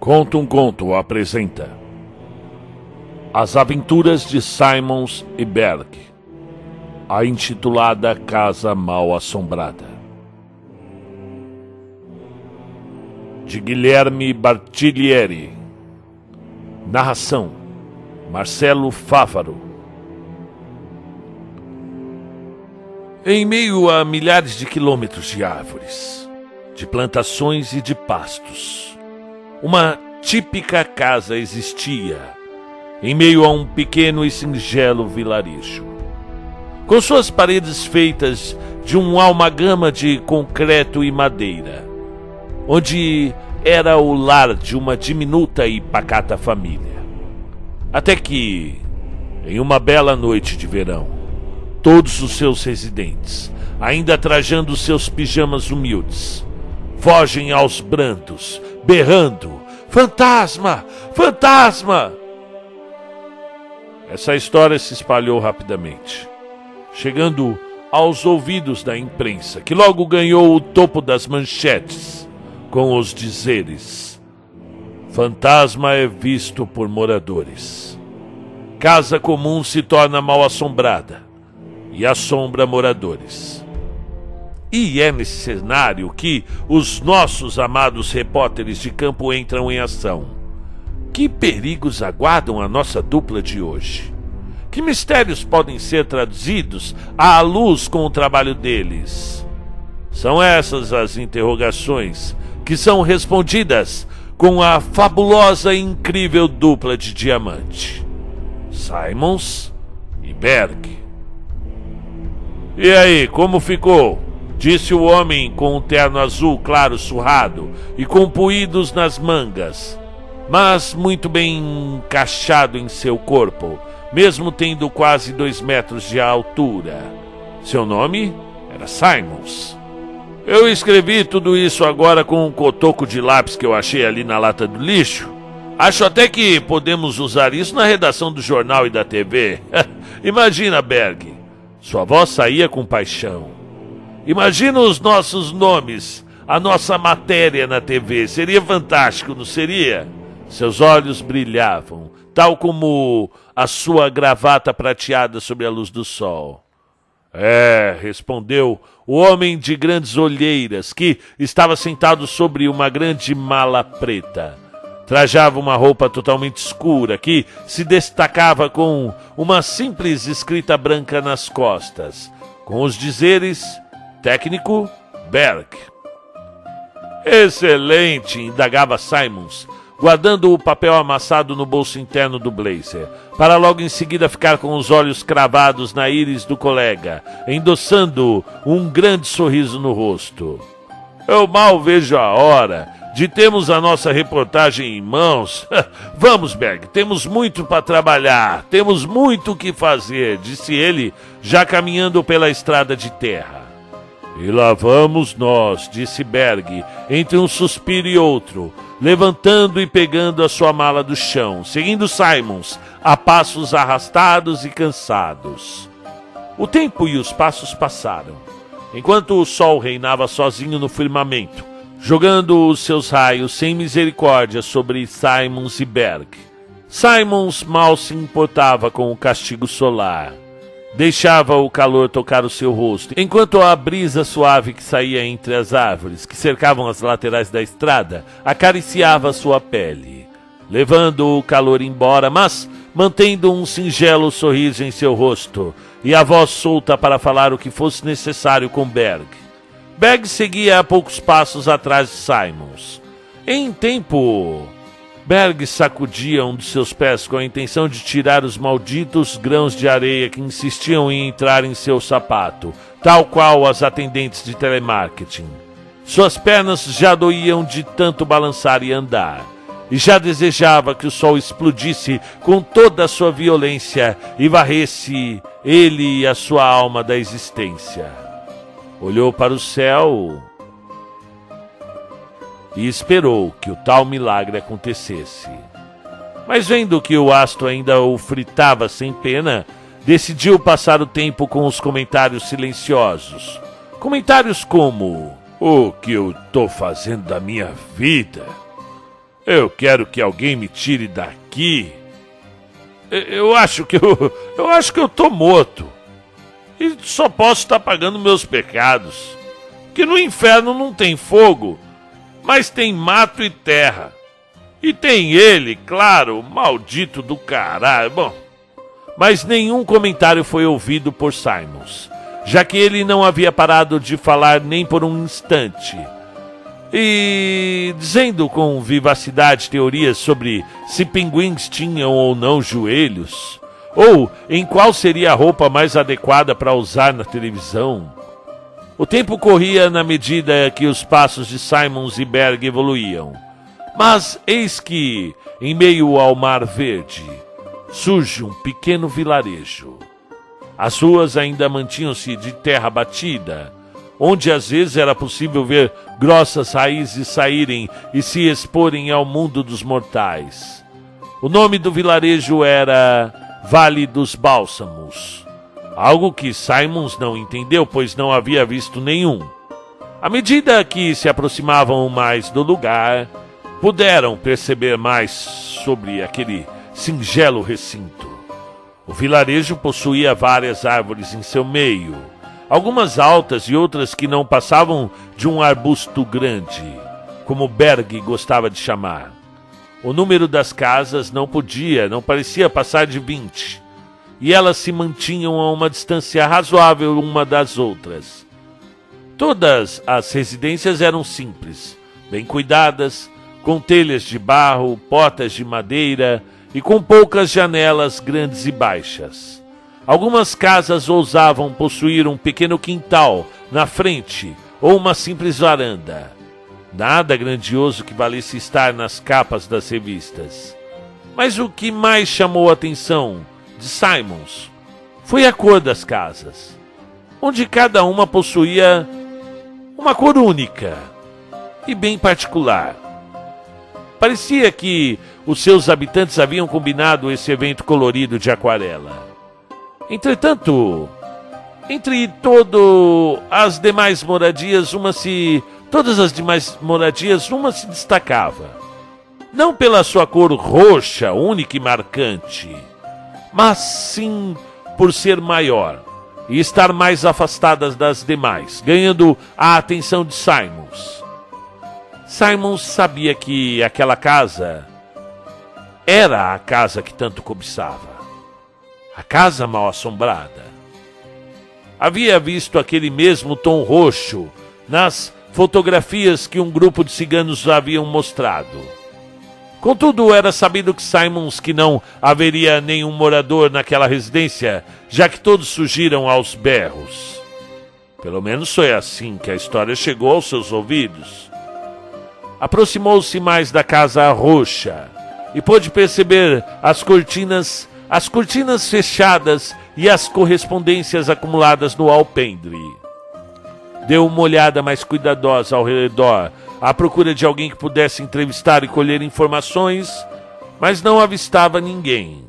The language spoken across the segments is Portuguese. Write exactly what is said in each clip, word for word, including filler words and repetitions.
Conto um Conto apresenta As Aventuras de Simons e Berg, a intitulada Casa Mal Assombrada, de Guilherme Bartiglieri. Narração: Marcelo Fávaro. Em meio a milhares de quilômetros de árvores, de plantações e de pastos, uma típica casa existia, em meio a um pequeno e singelo vilarejo, com suas paredes feitas de uma amalgama de concreto e madeira, onde era o lar de uma diminuta e pacata família. Até que, em uma bela noite de verão, todos os seus residentes, ainda trajando seus pijamas humildes, fogem aos brandos, berrando: "Fantasma! Fantasma!" Essa história se espalhou rapidamente, chegando aos ouvidos da imprensa, que logo ganhou o topo das manchetes com os dizeres: "Fantasma é visto por moradores. Casa comum se torna mal assombrada e assombra moradores." E é nesse cenário que os nossos amados repórteres de campo entram em ação. Que perigos aguardam a nossa dupla de hoje? Que mistérios podem ser traduzidos à luz com o trabalho deles? São essas as interrogações que são respondidas com a fabulosa e incrível dupla de diamante, Simons e Berg. "E aí, como ficou?" disse o homem com um terno azul claro surrado e com puídos nas mangas, mas muito bem encaixado em seu corpo, mesmo tendo quase dois metros de altura. Seu nome era Simons. "Eu escrevi tudo isso agora com um cotoco de lápis que eu achei ali na lata do lixo. Acho até que podemos usar isso na redação do jornal e da T V. Imagina, Berg. Sua voz saía com paixão. Imagina os nossos nomes, a nossa matéria na T V. Seria fantástico, não seria?" Seus olhos brilhavam, tal como a sua gravata prateada sob a luz do sol. "É", respondeu o homem de grandes olheiras, que estava sentado sobre uma grande mala preta. Trajava uma roupa totalmente escura, que se destacava com uma simples escrita branca nas costas, com os dizeres: "Técnico Berg." "Excelente!" indagava Simons, guardando o papel amassado no bolso interno do blazer, para logo em seguida ficar com os olhos cravados na íris do colega, endossando um grande sorriso no rosto. "Eu mal vejo a hora de termos a nossa reportagem em mãos. Vamos, Berg, temos muito para trabalhar, temos muito o que fazer", disse ele, já caminhando pela estrada de terra. "E lá vamos nós", disse Berg, entre um suspiro e outro, levantando e pegando a sua mala do chão, seguindo Simons a passos arrastados e cansados. O tempo e os passos passaram, enquanto o sol reinava sozinho no firmamento, jogando os seus raios sem misericórdia sobre Simons e Berg. Simons mal se importava com o castigo solar. Deixava o calor tocar o seu rosto, enquanto a brisa suave que saía entre as árvores que cercavam as laterais da estrada acariciava sua pele, levando o calor embora, mas mantendo um singelo sorriso em seu rosto e a voz solta para falar o que fosse necessário com Berg. Berg seguia a poucos passos atrás de Simons. Em tempo, Berg sacudia um dos seus pés com a intenção de tirar os malditos grãos de areia que insistiam em entrar em seu sapato, tal qual as atendentes de telemarketing. Suas pernas já doíam de tanto balançar e andar, e já desejava que o sol explodisse com toda a sua violência e varresse ele e a sua alma da existência. Olhou para o céu e esperou que o tal milagre acontecesse. Mas vendo que o astro ainda o fritava sem pena, decidiu passar o tempo com os comentários silenciosos. Comentários como: "O que eu tô fazendo da minha vida? Eu quero que alguém me tire daqui. Eu acho que eu, eu acho que eu tô morto. E só posso estar pagando meus pecados. Que no inferno não tem fogo, mas tem mato e terra. E tem ele, claro, maldito do caralho. Bom, mas nenhum comentário foi ouvido por Simons, já que ele não havia parado de falar nem por um instante. E dizendo com vivacidade teorias sobre se pinguins tinham ou não joelhos, ou em qual seria a roupa mais adequada para usar na televisão. O tempo corria na medida que os passos de Simons e Berg evoluíam. Mas eis que, em meio ao mar verde, surge um pequeno vilarejo. As ruas ainda mantinham-se de terra batida, onde às vezes era possível ver grossas raízes saírem e se exporem ao mundo dos mortais. O nome do vilarejo era Vale dos Bálsamos, algo que Simons não entendeu, pois não havia visto nenhum. À medida que se aproximavam mais do lugar, puderam perceber mais sobre aquele singelo recinto. O vilarejo possuía várias árvores em seu meio, algumas altas e outras que não passavam de um arbusto grande, como Berg gostava de chamar. O número das casas não podia, não parecia passar de vinte, e elas se mantinham a uma distância razoável uma das outras. Todas as residências eram simples, bem cuidadas, com telhas de barro, portas de madeira e com poucas janelas grandes e baixas. Algumas casas ousavam possuir um pequeno quintal na frente ou uma simples varanda. Nada grandioso que valesse estar nas capas das revistas. Mas o que mais chamou a atenção de Simons foi a cor das casas, onde cada uma possuía uma cor única e bem particular. Parecia que os seus habitantes haviam combinado esse evento colorido de aquarela. Entretanto, entre todo as demais moradias, uma se, todas as demais moradias, uma se destacava. Não pela sua cor roxa, única e marcante, mas sim por ser maior e estar mais afastada das demais, ganhando a atenção de Simons. Simons sabia que aquela casa era a casa que tanto cobiçava. A casa mal-assombrada. Havia visto aquele mesmo tom roxo nas fotografias que um grupo de ciganos haviam mostrado. Contudo, era sabido que Simons que não haveria nenhum morador naquela residência, já que todos surgiram aos berros. Pelo menos foi assim que a história chegou aos seus ouvidos. Aproximou-se mais da casa roxa e pôde perceber as cortinas as cortinas fechadas e as correspondências acumuladas no alpendre. Deu uma olhada mais cuidadosa ao redor, à procura de alguém que pudesse entrevistar e colher informações, mas não avistava ninguém.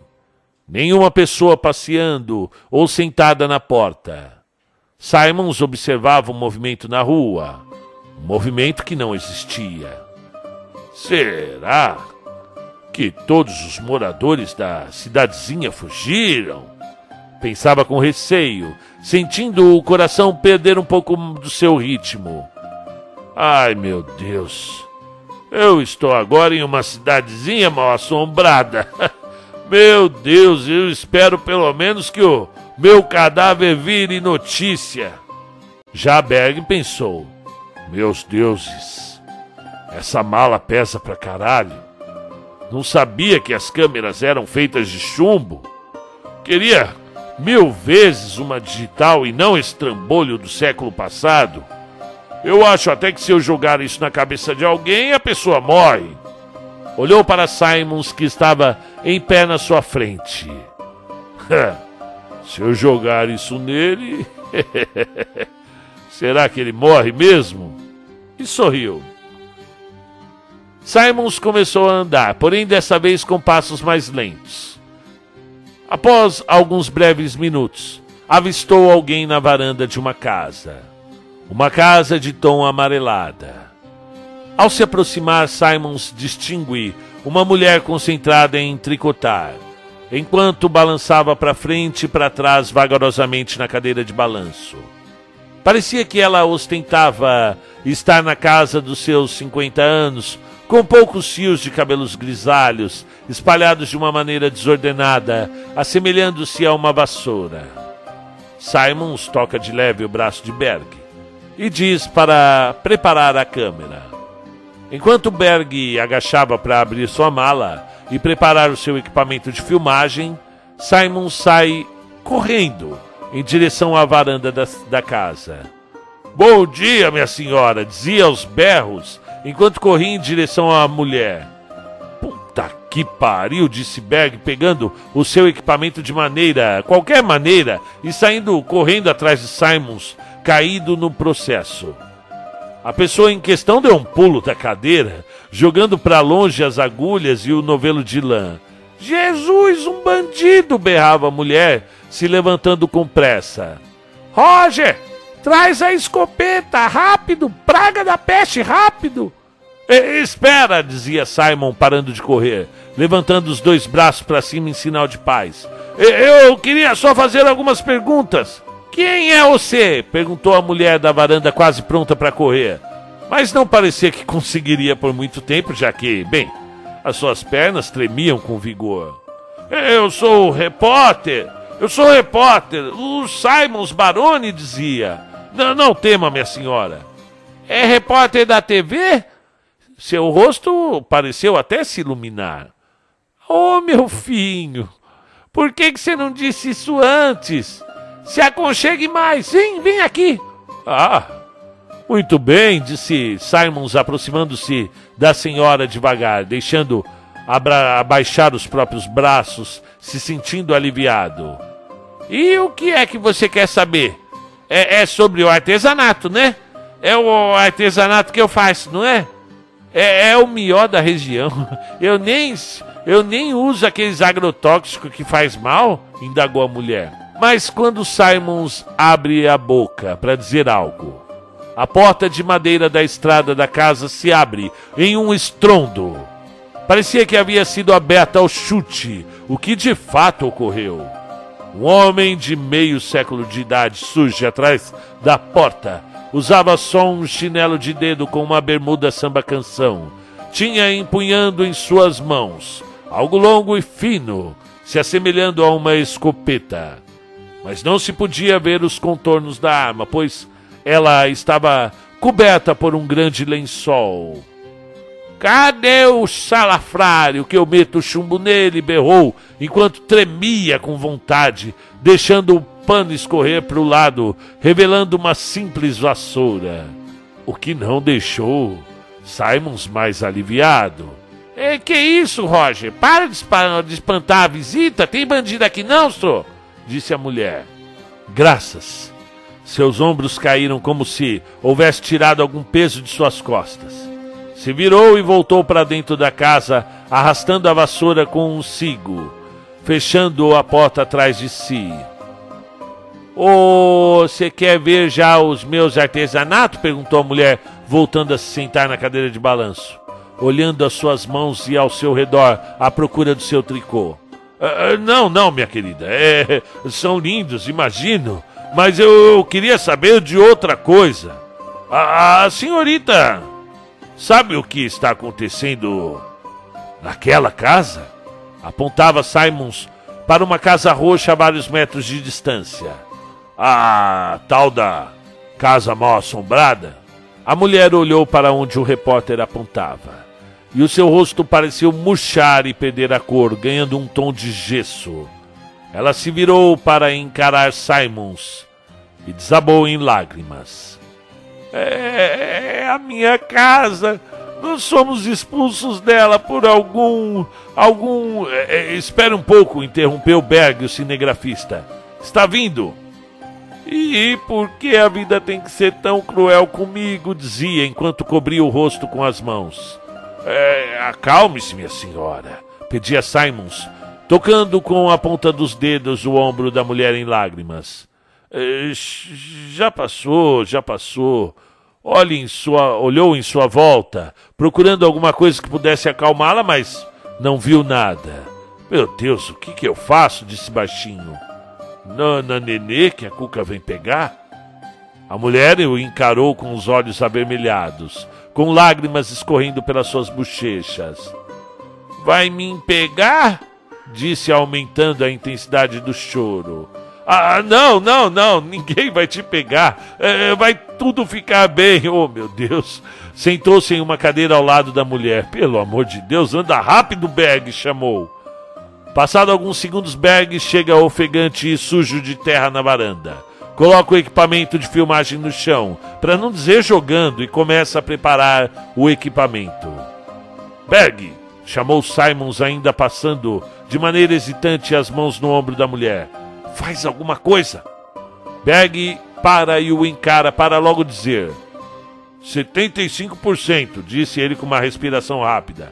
Nenhuma pessoa passeando ou sentada na porta. Simons observava um movimento na rua, um movimento que não existia. Será que todos os moradores da cidadezinha fugiram? Pensava com receio, sentindo o coração perder um pouco do seu ritmo. Ai, meu Deus! Eu estou agora em uma cidadezinha mal-assombrada. Meu Deus, eu espero pelo menos que o meu cadáver vire notícia. Já Berg pensou. Meus deuses, essa mala pesa pra caralho. Não sabia que as câmeras eram feitas de chumbo. Queria mil vezes uma digital e não esse trambolho do século passado. Eu acho até que se eu jogar isso na cabeça de alguém, a pessoa morre. Olhou para Simons, que estava em pé na sua frente. Se eu jogar isso nele, será que ele morre mesmo? E sorriu. Simons começou a andar, porém dessa vez com passos mais lentos. Após alguns breves minutos, avistou alguém na varanda de uma casa. Uma casa de tom amarelada. Ao se aproximar, Simons distingue uma mulher concentrada em tricotar, enquanto balançava para frente e para trás vagarosamente na cadeira de balanço. Parecia que ela ostentava estar na casa dos seus cinquenta anos, com poucos fios de cabelos grisalhos, espalhados de uma maneira desordenada, assemelhando-se a uma vassoura. Simons toca de leve o braço de Berg e diz para preparar a câmera. Enquanto Berg agachava para abrir sua mala e preparar o seu equipamento de filmagem, Simons sai correndo em direção à varanda da, da casa. — Bom dia, minha senhora! — dizia aos berros, enquanto corria em direção à mulher. — Puta que pariu! — disse Berg, pegando o seu equipamento de maneira, qualquer maneira, e saindo correndo atrás de Simons, caído no processo. A pessoa em questão deu um pulo da cadeira, jogando para longe as agulhas e o novelo de lã. — Jesus, um bandido! — berrava a mulher, se levantando com pressa. — Roger, traz a escopeta! Rápido! Praga da peste! Rápido! — Espera! — dizia Simon, parando de correr, levantando os dois braços para cima em sinal de paz. — Eu queria só fazer algumas perguntas. — Quem é você? — perguntou a mulher da varanda, quase pronta para correr. Mas não parecia que conseguiria por muito tempo, já que, bem, as suas pernas tremiam com vigor. — Eu sou o repórter! Eu sou o repórter! O Simons Baroni dizia. — Não tema, minha senhora. — É repórter da T V? Seu rosto pareceu até se iluminar. — Oh, meu filho! Por que que você não disse isso antes? Se aconchegue mais, vem, vem aqui. Ah, muito bem, disse Simons, aproximando-se da senhora devagar, deixando abaixar os próprios braços, se sentindo aliviado. E o que é que você quer saber? É, é sobre o artesanato, né? É o artesanato que eu faço, não é? É, é o melhor da região. Eu nem, eu nem uso aqueles agrotóxicos que faz mal, indagou a mulher. Mas quando Simons abre a boca para dizer algo, a porta de madeira da estrada da casa se abre em um estrondo. Parecia que havia sido aberta ao chute, o que de fato ocorreu. Um homem de meio século de idade surge atrás da porta. Usava só um chinelo de dedo com uma bermuda samba-canção. Tinha empunhando em suas mãos algo longo e fino, se assemelhando a uma escopeta. Mas não se podia ver os contornos da arma, pois ela estava coberta por um grande lençol. — Cadê o salafrário que eu meto o chumbo nele? — berrou, enquanto tremia com vontade, deixando o pano escorrer para o lado, revelando uma simples vassoura. O que não deixou Simons mais aliviado. — É, que isso, Roger? Para de espantar a visita, tem bandido aqui não, senhor? Disse a mulher. Graças. Seus ombros caíram como se houvesse tirado algum peso de suas costas. Se virou e voltou para dentro da casa, arrastando a vassoura com um cigo, fechando a porta atrás de si. Oh, você quer ver já os meus artesanatos? Perguntou a mulher, voltando a se sentar na cadeira de balanço, olhando as suas mãos e ao seu redor à procura do seu tricô. Uh, não, não, minha querida, é, são lindos, imagino, mas eu, eu queria saber de outra coisa. A, a senhorita sabe o que está acontecendo naquela casa? Apontava Simons para uma casa roxa a vários metros de distância. A tal da casa mal-assombrada? A mulher olhou para onde o repórter apontava. E o seu rosto pareceu murchar e perder a cor, ganhando um tom de gesso. Ela se virou para encarar Simons e desabou em lágrimas. É, é a minha casa. Nós somos expulsos dela por algum... algum... É, espere um pouco, interrompeu Berg, o cinegrafista. Está vindo? E por que a vida tem que ser tão cruel comigo? Dizia, enquanto cobria o rosto com as mãos. É, — acalme-se, minha senhora — pedia Simons, tocando com a ponta dos dedos o ombro da mulher em lágrimas. É, — já passou, já passou. Olhe em sua, olhou em sua volta, procurando alguma coisa que pudesse acalmá-la, mas não viu nada. Meu Deus, o que que eu faço? Disse baixinho. Nana nenê, que a Cuca vem pegar? A mulher o encarou com os olhos avermelhados, com lágrimas escorrendo pelas suas bochechas. Vai me pegar? Disse aumentando a intensidade do choro. Ah, não, não, não, ninguém vai te pegar, é, vai tudo ficar bem, oh meu Deus. Sentou-se em uma cadeira ao lado da mulher. Pelo amor de Deus, anda rápido, Berg, chamou. Passado alguns segundos, Berg chega ofegante e sujo de terra na varanda. Coloca o equipamento de filmagem no chão, para não dizer jogando, e começa a preparar o equipamento. Berg, chamou Simons, ainda passando de maneira hesitante as mãos no ombro da mulher. Faz alguma coisa. Berg para e o encara para logo dizer. setenta e cinco por cento, disse ele com uma respiração rápida.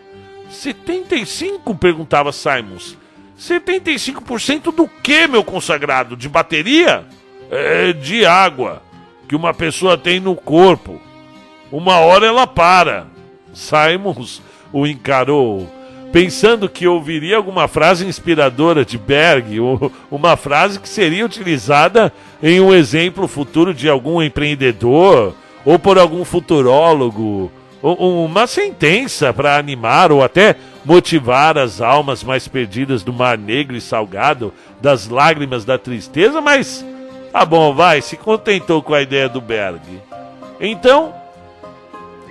setenta e cinco por cento? Perguntava Simons. setenta e cinco por cento do que, meu consagrado? De bateria? É, de água que uma pessoa tem no corpo. Uma hora ela para. Simons o encarou, pensando que ouviria alguma frase inspiradora de Berg, uma frase que seria utilizada em um exemplo futuro de algum empreendedor ou por algum futurólogo, uma sentença para animar ou até motivar as almas mais perdidas do mar negro e salgado, das lágrimas da tristeza, mas tá bom, vai, se contentou com a ideia do Berg. Então,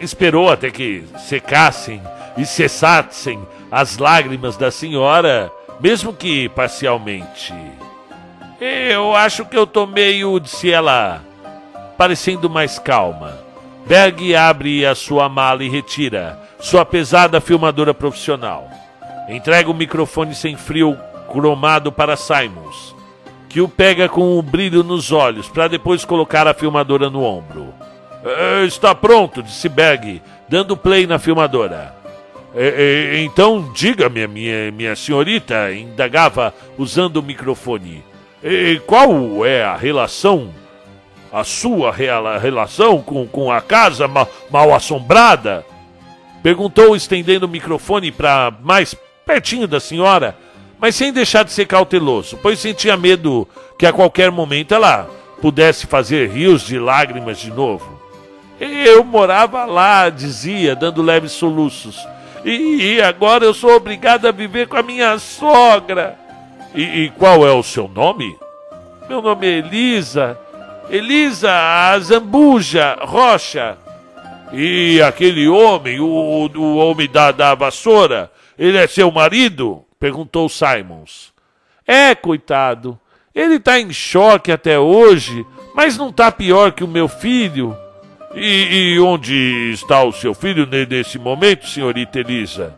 esperou até que secassem e cessassem as lágrimas da senhora, mesmo que parcialmente. Eu acho que eu tô meio, disse ela, parecendo mais calma. Berg abre a sua mala e retira sua pesada filmadora profissional. Entrega o microfone sem fio cromado para Simons, que o pega com um brilho nos olhos, para depois colocar a filmadora no ombro. É, está pronto, disse Berg, dando play na filmadora. É, é, então, diga-me, minha, minha senhorita, indagava usando o microfone, é, qual é a relação, a sua reala, relação com, com a casa mal, mal assombrada? Perguntou, estendendo o microfone para mais pertinho da senhora, mas sem deixar de ser cauteloso, pois sentia medo que a qualquer momento ela pudesse fazer rios de lágrimas de novo. Eu morava lá, dizia, dando leves soluços. E agora eu sou obrigado a viver com a minha sogra. E, e qual é o seu nome? Meu nome é Elisa. Elisa Azambuja Rocha. E aquele homem, o, o homem da, da vassoura, ele é seu marido? Perguntou Simons. É, coitado. Ele tá em choque até hoje, mas não tá pior que o meu filho. E, e onde está o seu filho nesse momento, senhorita Elisa?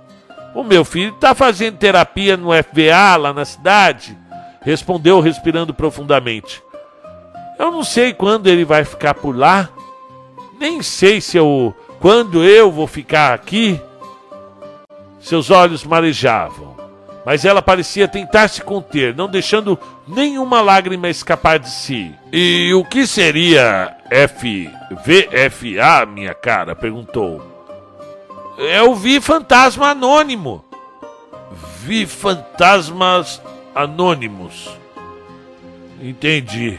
O meu filho está fazendo terapia no F B A lá na cidade, respondeu respirando profundamente. Eu não sei quando ele vai ficar por lá, nem sei se eu, quando eu vou ficar aqui. Seus olhos marejavam, mas ela parecia tentar se conter, não deixando nenhuma lágrima escapar de si. E o que seria F V F A, minha cara? Perguntou. Eu vi fantasma anônimo. Vi fantasmas anônimos. Entendi.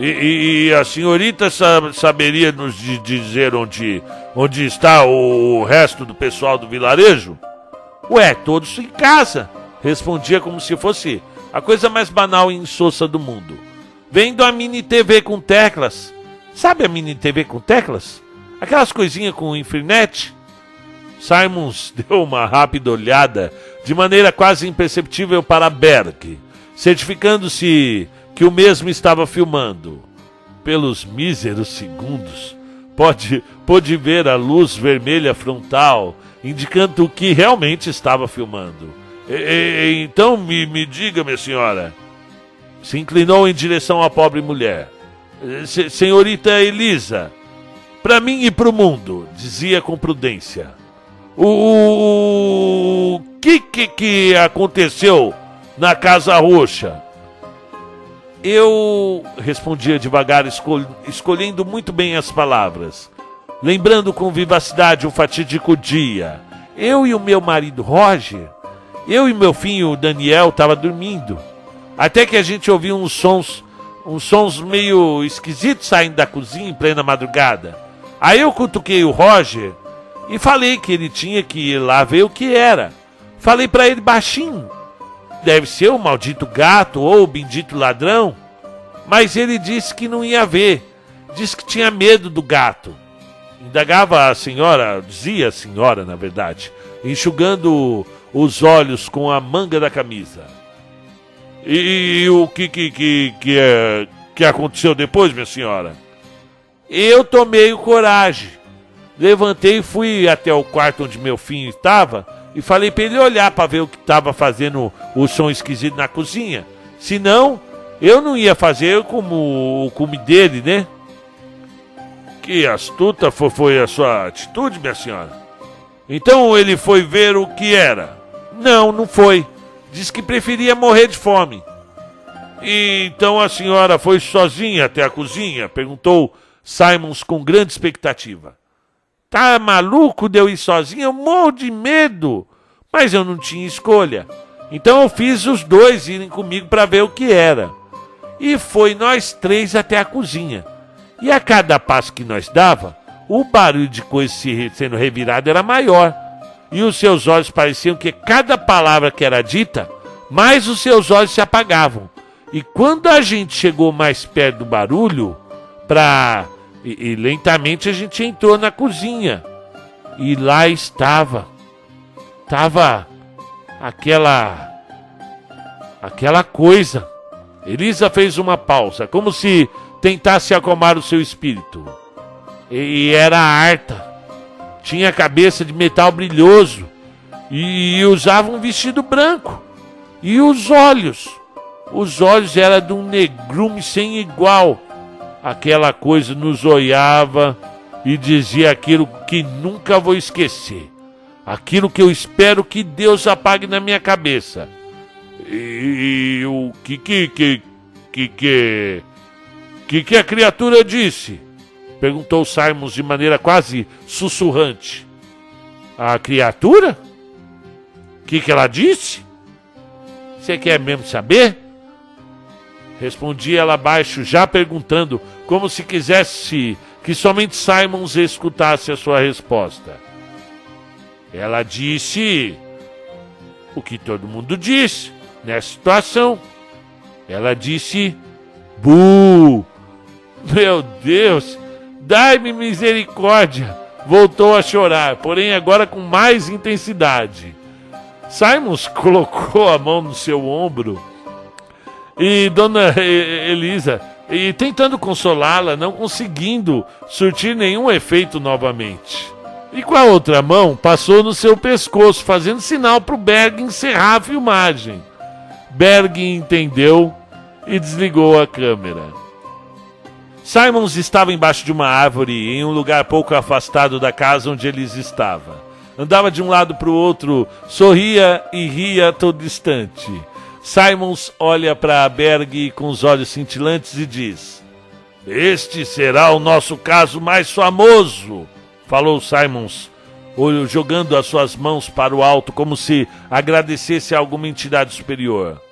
E, e, e a senhorita saberia nos dizer onde, onde está o resto do pessoal do vilarejo? Ué, todos em casa, respondia como se fosse a coisa mais banal e insossa do mundo. Vendo a mini T V com teclas. Sabe a mini T V com teclas? Aquelas coisinhas com internet? Simons deu uma rápida olhada, de maneira quase imperceptível para Berg, certificando-se que o mesmo estava filmando. Pelos míseros segundos, pode, pôde ver a luz vermelha frontal, indicando o que realmente estava filmando. E, e, então me, me diga, minha senhora. Se inclinou em direção à pobre mulher. Se, senhorita Elisa, para mim e para o mundo, dizia com prudência. O que, que que aconteceu na Casa Roxa? Eu respondia devagar, escol- escolhendo muito bem as palavras, lembrando com vivacidade um fatídico dia. Eu e o meu marido Roger, eu e meu filho Daniel estava dormindo, até que a gente ouviu uns sons, uns sons meio esquisitos saindo da cozinha em plena madrugada. Aí eu cutuquei o Roger e falei que ele tinha que ir lá ver o que era. Falei para ele baixinho. Deve ser o maldito gato ou o bendito ladrão. Mas ele disse que não ia ver. Disse que tinha medo do gato. Indagava a senhora, dizia a senhora, na verdade, enxugando os olhos com a manga da camisa. E, e o que, que, que, que, é, que aconteceu depois, minha senhora? Eu tomei o coragem. Levantei e fui até o quarto onde meu filho estava e falei para ele olhar para ver o que estava fazendo o som esquisito na cozinha. Senão, eu não ia fazer como o cume dele, né? Que astuta foi a sua atitude, minha senhora. Então ele foi ver o que era. Não, não foi. Disse que preferia morrer de fome. E então a senhora foi sozinha até a cozinha? Perguntou Simons com grande expectativa. Tá maluco de eu ir sozinho? Eu morro de medo. Mas eu não tinha escolha. Então eu fiz os dois irem comigo para ver o que era. E foi nós três até a cozinha. E a cada passo que nós dava, o barulho de coisa sendo revirada era maior. E os seus olhos pareciam que cada palavra que era dita, mais os seus olhos se apagavam. E quando a gente chegou mais perto do barulho, para... E, e lentamente a gente entrou na cozinha. E lá estava. Estava aquela... Aquela coisa. Elisa fez uma pausa, como se tentasse acalmar o seu espírito. E, e era harta. Tinha a cabeça de metal brilhoso. E, e usava um vestido branco. E os olhos. Os olhos eram de um negrume sem igual. Aquela coisa nos olhava e dizia aquilo que nunca vou esquecer. Aquilo que eu espero que Deus apague na minha cabeça. E, e o que que, que, que, que, que que a criatura disse? Perguntou Simons de maneira quase sussurrante. A criatura? O que que ela disse? Você quer mesmo saber? Respondia ela abaixo, já perguntando, como se quisesse que somente Simons escutasse a sua resposta. Ela disse o que todo mundo diz nessa situação. Ela disse: "Bu! Meu Deus, dai-me misericórdia!" Voltou a chorar, porém agora com mais intensidade. Simons colocou a mão no seu ombro e Dona Elisa, e tentando consolá-la, não conseguindo surtir nenhum efeito novamente. E com a outra mão, passou no seu pescoço, fazendo sinal para o Berg encerrar a filmagem. Berg entendeu e desligou a câmera. Simons estava embaixo de uma árvore, em um lugar pouco afastado da casa onde eles estavam. Andava de um lado para o outro, sorria e ria a todo instante. Simons olha para Berg com os olhos cintilantes e diz: "Este será o nosso caso mais famoso", falou Simons, jogando as suas mãos para o alto como se agradecesse a alguma entidade superior.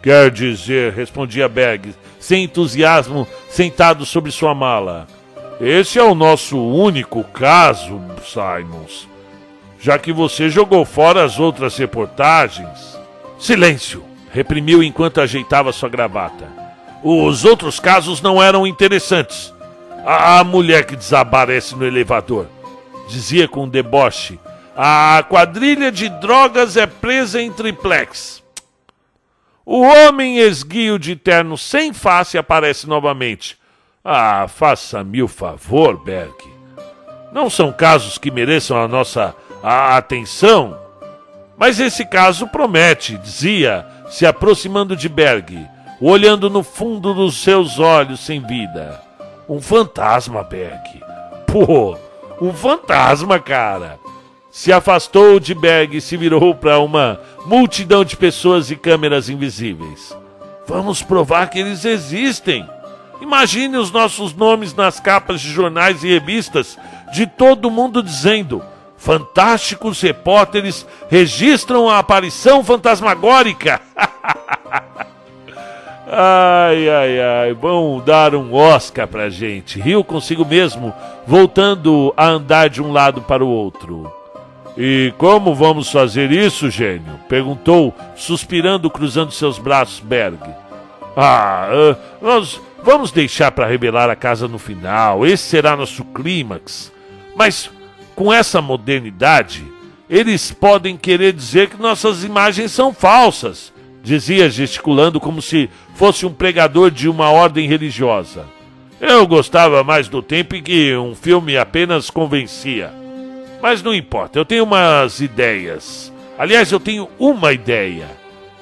"Quer dizer", respondia Berg, sem entusiasmo, sentado sobre sua mala, "esse é o nosso único caso, Simons, já que você jogou fora as outras reportagens." "Silêncio!" reprimiu enquanto ajeitava sua gravata. "Os outros casos não eram interessantes. A, a mulher que desaparece no elevador", dizia com deboche. "A quadrilha de drogas é presa em triplex. O homem esguio de terno sem face aparece novamente." "Ah, faça-me o favor, Berg. Não são casos que mereçam a nossa a, atenção. Mas esse caso promete", dizia, se aproximando de Berg, olhando no fundo dos seus olhos sem vida. "Um fantasma, Berg. Pô, um fantasma, cara." Se afastou de Berg e se virou para uma multidão de pessoas e câmeras invisíveis. Vamos provar que eles existem. Imagine os nossos nomes nas capas de jornais e revistas de todo mundo dizendo: fantásticos repórteres registram a aparição fantasmagórica. Ai, ai, ai, vão dar um Oscar pra gente. Riu consigo mesmo, voltando a andar de um lado para o outro. E como vamos fazer isso, gênio? Perguntou, suspirando, cruzando seus braços, Berg. Ah, uh, nós vamos deixar para revelar a casa no final. Esse será nosso clímax. Mas com essa modernidade, eles podem querer dizer que nossas imagens são falsas, dizia gesticulando como se fosse um pregador de uma ordem religiosa. Eu gostava mais do tempo em que um filme apenas convencia. Mas não importa, eu tenho umas ideias. Aliás, eu tenho uma ideia.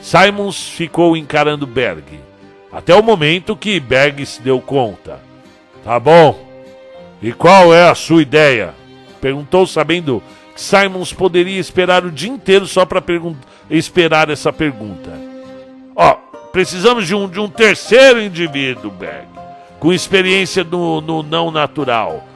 Simons ficou encarando Berg, até o momento que Berg se deu conta. Tá bom. E qual é a sua ideia? Perguntou, sabendo que Simons poderia esperar o dia inteiro só para esperar essa pergunta. Ó, oh, precisamos de um, de um terceiro indivíduo, Berg, com experiência no, no não natural.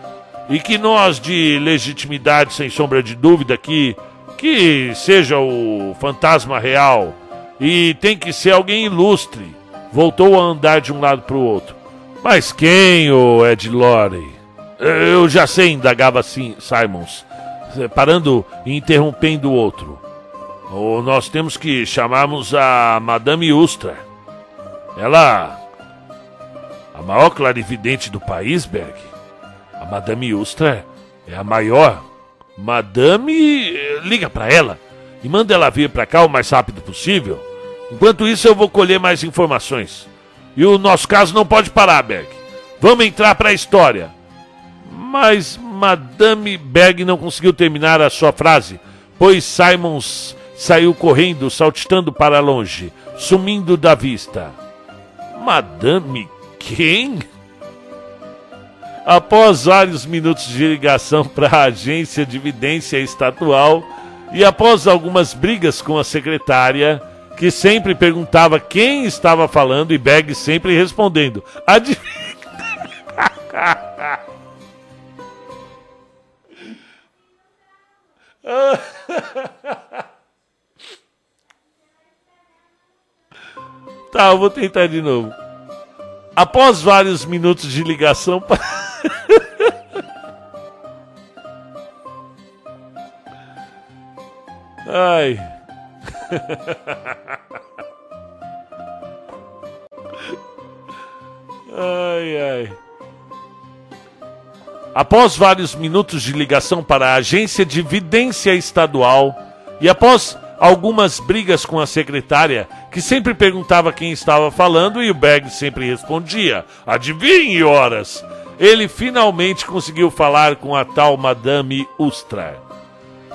E que nós de legitimidade, sem sombra de dúvida, que, que seja o fantasma real. E tem que ser alguém ilustre. Voltou a andar de um lado para o outro. Mas quem, ô Ed Lore? Eu já sei, indagava assim, Simons, parando e interrompendo o outro. Ou nós temos que chamarmos a Madame Ustra. Ela, a maior clarividente do país, Berg. A Madame Ustra é a maior. Madame, liga pra ela e manda ela vir pra cá o mais rápido possível. Enquanto isso eu vou colher mais informações. E o nosso caso não pode parar, Berg. Vamos entrar pra história. Mas Madame Berg não conseguiu terminar a sua frase, pois Simons saiu correndo, saltitando para longe, sumindo da vista. Madame quem? Após vários minutos de ligação para a agência de vidência estatual e após algumas brigas com a secretária, que sempre perguntava quem estava falando e Berg sempre respondendo. Adiv... Tá, eu vou tentar de novo. Após vários minutos de ligação para... Ai. Ai, ai. Após vários minutos de ligação para a agência de vidência estadual e após algumas brigas com a secretária, que sempre perguntava quem estava falando e o Berg sempre respondia, adivinhe horas, ele finalmente conseguiu falar com a tal Madame Ustra.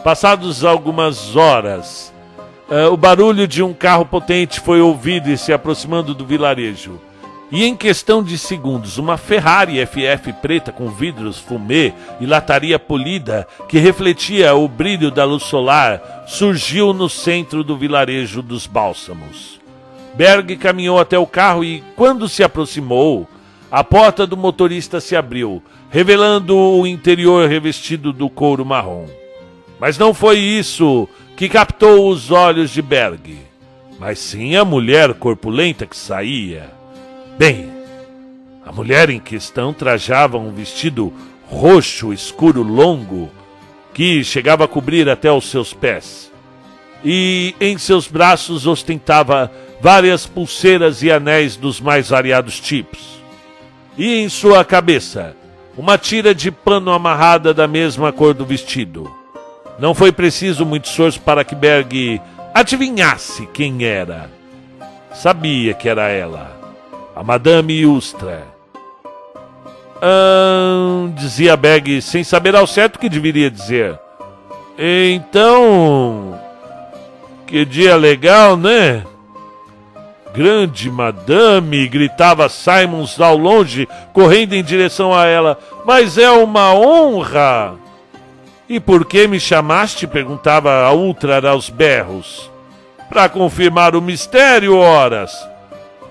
Passados algumas horas, uh, o barulho de um carro potente foi ouvido e se aproximando do vilarejo. E em questão de segundos, uma Ferrari F F preta com vidros fumê e lataria polida que refletia o brilho da luz solar surgiu no centro do vilarejo dos Bálsamos. Berg caminhou até o carro e, quando se aproximou, a porta do motorista se abriu, revelando o interior revestido do couro marrom. Mas não foi isso que captou os olhos de Berg, mas sim a mulher corpulenta que saía. Bem, a mulher em questão trajava um vestido roxo escuro longo que chegava a cobrir até os seus pés e em seus braços ostentava várias pulseiras e anéis dos mais variados tipos e em sua cabeça uma tira de pano amarrada da mesma cor do vestido. Não foi preciso muito esforço para que Berg adivinhasse quem era. Sabia que era ela. A Madame Ustra. Ah, dizia Berg, sem saber ao certo o que deveria dizer. Então, que dia legal, né? Grande Madame, gritava Simons ao longe, correndo em direção a ela. Mas é uma honra. E por que me chamaste? Perguntava a Ustra aos berros. Para confirmar o mistério, horas.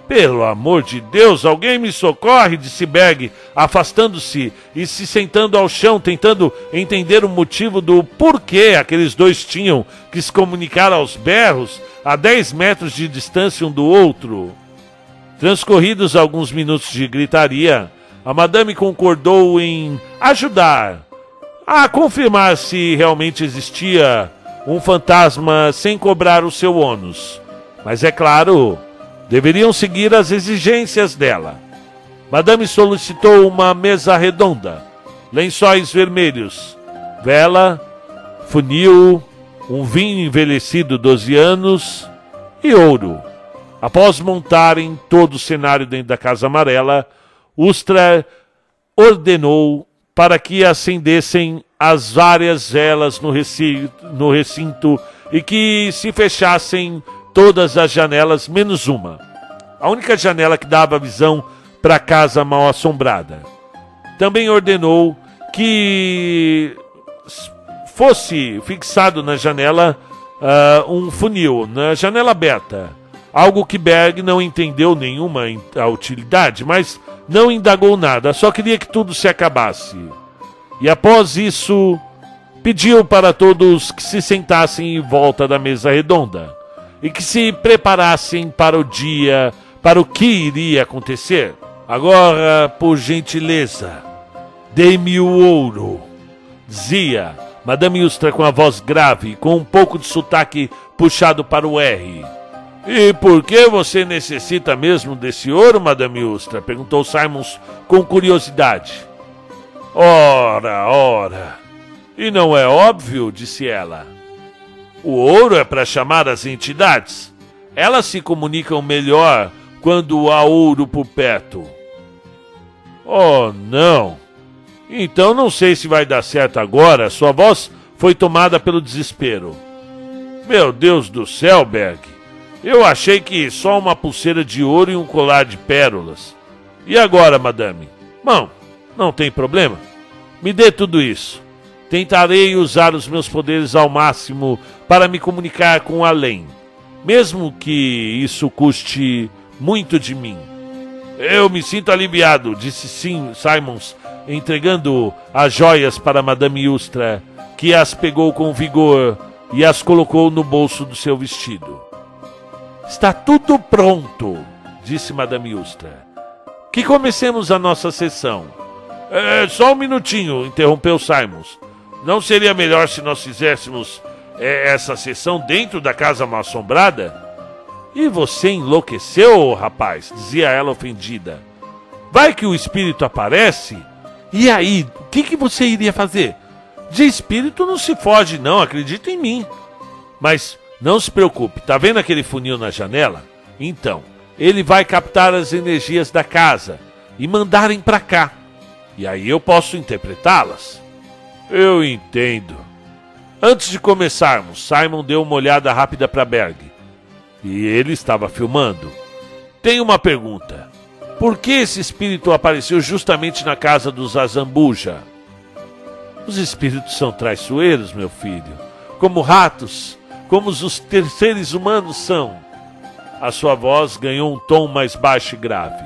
Pelo amor de Deus, alguém me socorre, disse Berg, afastando-se e se sentando ao chão, tentando entender o motivo do porquê aqueles dois tinham que se comunicar aos berros a dez metros de distância um do outro. Transcorridos alguns minutos de gritaria, a madame concordou em ajudar a confirmar se realmente existia um fantasma sem cobrar o seu ônus. Mas é claro, deveriam seguir as exigências dela. Madame solicitou uma mesa redonda, lençóis vermelhos, vela, funil, um vinho envelhecido doze anos e ouro. Após montarem todo o cenário dentro da Casa Amarela, Ustra ordenou para que acendessem as várias velas no recinto, no recinto e que se fechassem todas as janelas, menos uma. A única janela que dava visão para a casa mal-assombrada. Também ordenou que fosse fixado na janela uh, um funil, na janela aberta. Algo que Berg não entendeu nenhuma a utilidade, mas não indagou nada, só queria que tudo se acabasse. E após isso, pediu para todos que se sentassem em volta da mesa redonda. E que se preparassem para o dia, para o que iria acontecer. Agora, por gentileza, dê-me o ouro, dizia Madame Ustra com a voz grave, com um pouco de sotaque puxado para o R. E por que você necessita mesmo desse ouro, Madame Ustra? Perguntou Simons com curiosidade. Ora, ora, e não é óbvio, disse ela. O ouro é para chamar as entidades. Elas se comunicam melhor quando há ouro por perto. Oh, não. Então não sei se vai dar certo agora. Sua voz foi tomada pelo desespero. Meu Deus do céu, Berg. Eu achei que só uma pulseira de ouro e um colar de pérolas. E agora, madame? Bom, não tem problema. Me dê tudo isso. Tentarei usar os meus poderes ao máximo para me comunicar com o além, mesmo que isso custe muito de mim. Eu me sinto aliviado, disse Sim Simons, entregando as joias para Madame Ustra, que as pegou com vigor e as colocou no bolso do seu vestido. Está tudo pronto, disse Madame Ustra. Que comecemos a nossa sessão. É, só um minutinho, interrompeu Simons. Não seria melhor se nós fizéssemos é, essa sessão dentro da casa mal-assombrada? E você enlouqueceu, rapaz, dizia ela ofendida. Vai que o espírito aparece? E aí, o que, que você iria fazer? De espírito não se foge não, acredita em mim. Mas não se preocupe, tá vendo aquele funil na janela? Então, ele vai captar as energias da casa e mandarem pra cá. E aí eu posso interpretá-las. Eu entendo. Antes de começarmos, Simon deu uma olhada rápida para Berg. E ele estava filmando. Tenho uma pergunta. Por que esse espírito apareceu justamente na casa dos Azambuja? Os espíritos são traiçoeiros, meu filho. Como ratos, como os seres humanos são. A sua voz ganhou um tom mais baixo e grave.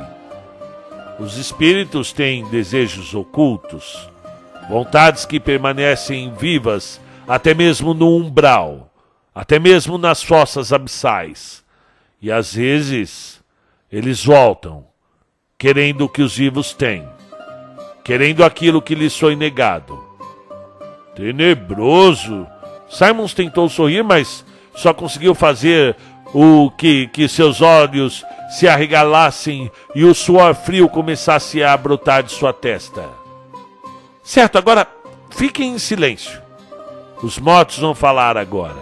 Os espíritos têm desejos ocultos. Vontades que permanecem vivas até mesmo no umbral, até mesmo nas fossas abissais. E às vezes eles voltam, querendo o que os vivos têm, querendo aquilo que lhes foi negado. Tenebroso! Simons tentou sorrir, mas só conseguiu fazer o que, que seus olhos se arregalassem e o suor frio começasse a brotar de sua testa. Certo, agora fiquem em silêncio. Os mortos vão falar agora.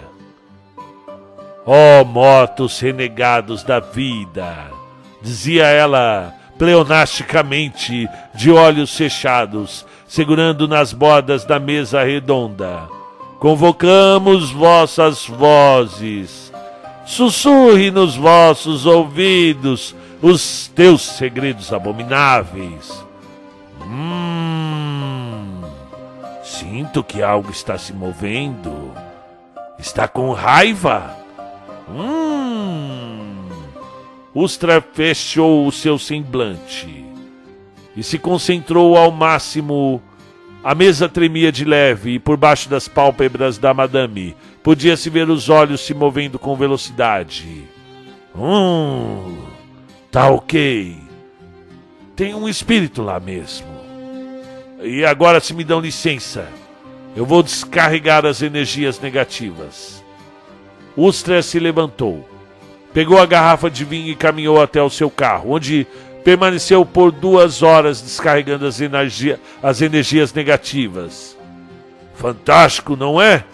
Ó oh, mortos renegados da vida, dizia ela pleonasticamente, de olhos fechados, segurando nas bordas da mesa redonda. Convocamos vossas vozes. Sussurre nos vossos ouvidos os teus segredos abomináveis. Hum... Sinto que algo está se movendo. Está com raiva. Hum... Ustra fechou o seu semblante e se concentrou ao máximo. A mesa tremia de leve e por baixo das pálpebras da madame podia-se ver os olhos se movendo com velocidade. Hum, tá ok. Tem um espírito lá mesmo. E agora, se me dão licença, eu vou descarregar as energias negativas. Ustra se levantou, pegou a garrafa de vinho e caminhou até o seu carro, onde permaneceu por duas horas descarregando as, energia, as energias negativas. Fantástico, não é?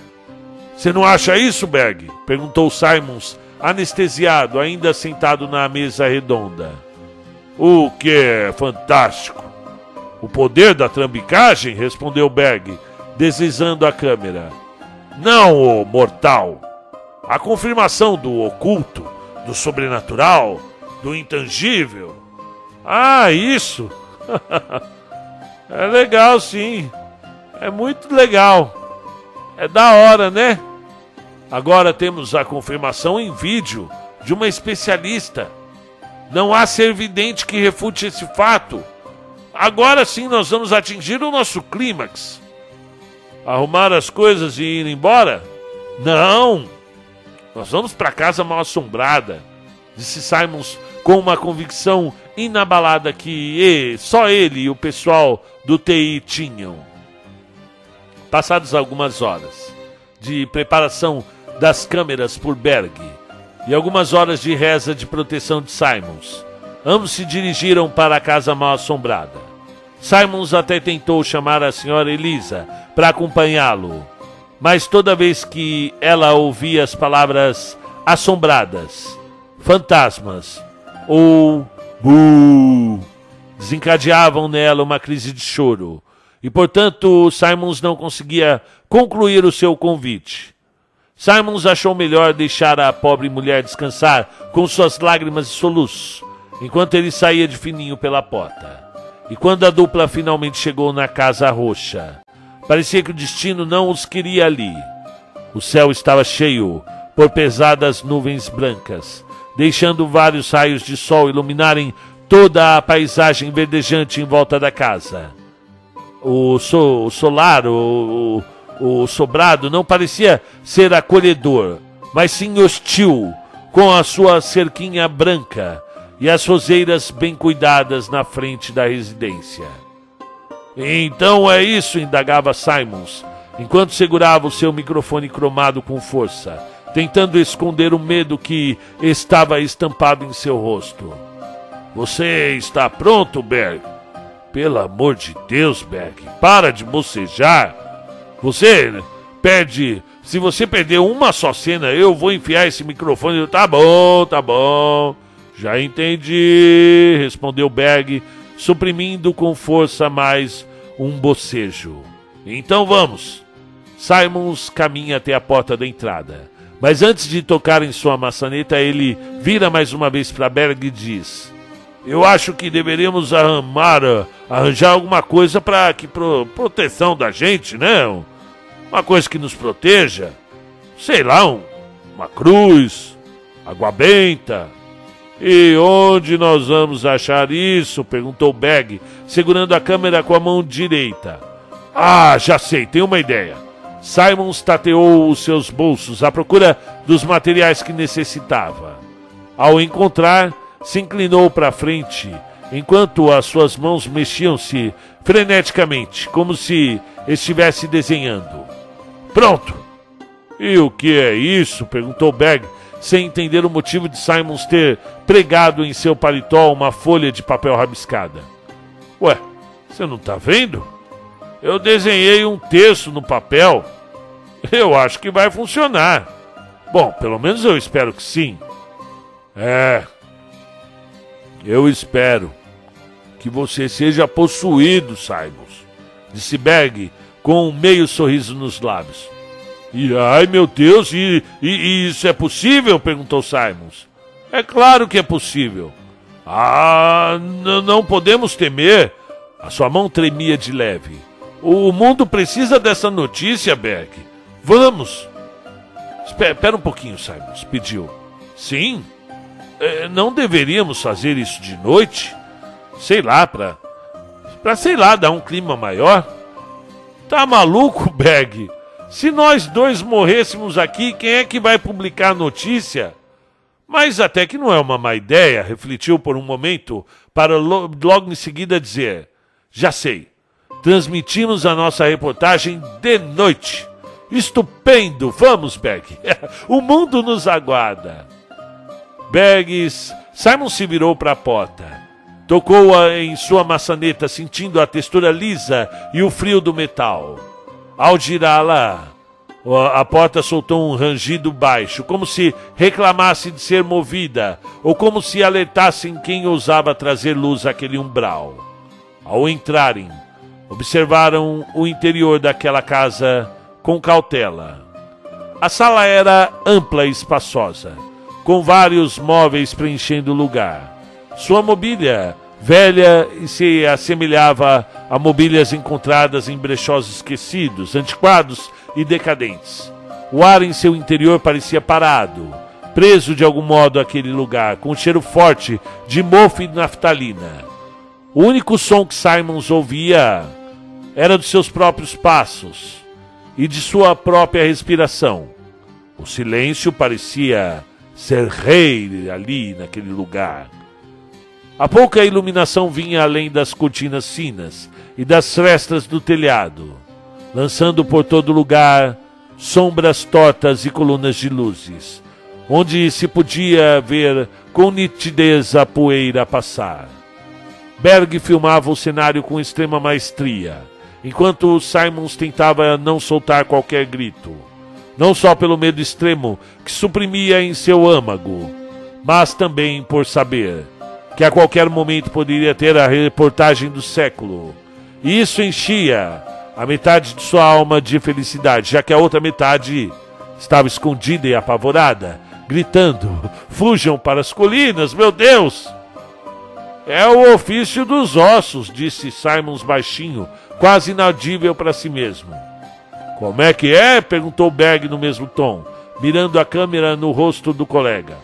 Você não acha isso, Berg? Perguntou Simons, anestesiado, ainda sentado na mesa redonda. O que é fantástico? O poder da trambicagem? Respondeu Berg, deslizando a câmera. Não, ô mortal! A confirmação do oculto, do sobrenatural, do intangível. Ah, isso! É legal, sim. É muito legal. É da hora, né? Agora temos a confirmação em vídeo de uma especialista. Não há ser vidente que refute esse fato. Agora sim nós vamos atingir o nosso clímax. Arrumar as coisas e ir embora? Não! Nós vamos para casa mal-assombrada, disse Simons com uma convicção inabalada que e, só ele e o pessoal do T I tinham. Passadas algumas horas de preparação das câmeras por Berg e algumas horas de reza de proteção de Simons, ambos se dirigiram para a casa mal-assombrada. Simons até tentou chamar a senhora Elisa para acompanhá-lo, mas toda vez que ela ouvia as palavras assombradas, fantasmas ou bu, desencadeavam nela uma crise de choro, e portanto Simons não conseguia concluir o seu convite. Simons achou melhor deixar a pobre mulher descansar com suas lágrimas e soluços, enquanto ele saía de fininho pela porta. E quando a dupla finalmente chegou na Casa Roxa, parecia que o destino não os queria ali. O céu estava cheio por pesadas nuvens brancas, deixando vários raios de sol iluminarem toda a paisagem verdejante em volta da casa. O, so, o solar, o, o, o sobrado, não parecia ser acolhedor, mas sim hostil, com a sua cerquinha branca e as roseiras bem cuidadas na frente da residência. Então é isso, indagava Simons, enquanto segurava o seu microfone cromado com força, tentando esconder o medo que estava estampado em seu rosto. Você está pronto, Berg? Pelo amor de Deus, Berg, para de bocejar. Você perde... Se você perder uma só cena, eu vou enfiar esse microfone... Tá bom, tá bom, já entendi, respondeu Berg, suprimindo com força mais um bocejo. Então vamos. Simons caminha até a porta da entrada, mas antes de tocar em sua maçaneta, ele vira mais uma vez para Berg e diz: eu acho que deveríamos arrumar, arranjar alguma coisa para que pro, proteção da gente, né? Uma coisa que nos proteja. Sei lá, um, uma cruz, água benta. E onde nós vamos achar isso? Perguntou Berg, segurando a câmera com a mão direita. Ah, já sei, tenho uma ideia. Simons tateou os seus bolsos à procura dos materiais que necessitava. Ao encontrar, se inclinou para frente, enquanto as suas mãos mexiam-se freneticamente, como se estivesse desenhando. Pronto! E o que é isso? Perguntou Berg, sem entender o motivo de Simons ter pregado em seu paletó uma folha de papel rabiscada. Ué, você não tá vendo? Eu desenhei um texto no papel. Eu acho que vai funcionar. Bom, pelo menos eu espero que sim. É, eu espero que você seja possuído, Simons, disse Berg com um meio sorriso nos lábios. E ai meu Deus, e, e, e isso é possível? Perguntou Simons. É claro que é possível. Ah, não podemos temer. A sua mão tremia de leve. O mundo precisa dessa notícia, Berg. Vamos. Espera um pouquinho, Simons pediu. Sim? é, não deveríamos fazer isso de noite? Sei lá, pra... Pra, sei lá, dar um clima maior? Tá maluco, Berg? Se nós dois morrêssemos aqui, quem é que vai publicar a notícia? Mas até que não é uma má ideia, refletiu por um momento, para lo logo em seguida dizer... Já sei. Transmitimos a nossa reportagem de noite. Estupendo! Vamos, Berg! O mundo nos aguarda! Bergs... Simon se virou para a porta. Tocou-a em sua maçaneta, sentindo a textura lisa e o frio do metal. Ao girá-la, a porta soltou um rangido baixo, como se reclamasse de ser movida, ou como se alertassem quem ousava trazer luz àquele umbral. Ao entrarem, observaram o interior daquela casa... com cautela. A sala era ampla e espaçosa, com vários móveis preenchendo o lugar. Sua mobília, velha, se assemelhava a mobílias encontradas em brechós esquecidos, antiquados e decadentes. O ar em seu interior parecia parado, preso de algum modo àquele lugar, com um cheiro forte de mofo e naftalina. O único som que Simons ouvia era dos seus próprios passos e de sua própria respiração. O silêncio parecia ser rei ali naquele lugar. A pouca iluminação vinha além das cortinas finas e das frestas do telhado, lançando por todo lugar sombras tortas e colunas de luzes, onde se podia ver com nitidez a poeira passar. Berg filmava o cenário com extrema maestria, enquanto Simons tentava não soltar qualquer grito, não só pelo medo extremo que suprimia em seu âmago, mas também por saber que a qualquer momento poderia ter a reportagem do século. E isso enchia a metade de sua alma de felicidade, já que a outra metade estava escondida e apavorada, gritando: "Fujam para as colinas, meu Deus!" "É o ofício dos ossos", disse Simons baixinho, quase inaudível para si mesmo. "Como é que é?" perguntou Berg no mesmo tom, mirando a câmera no rosto do colega.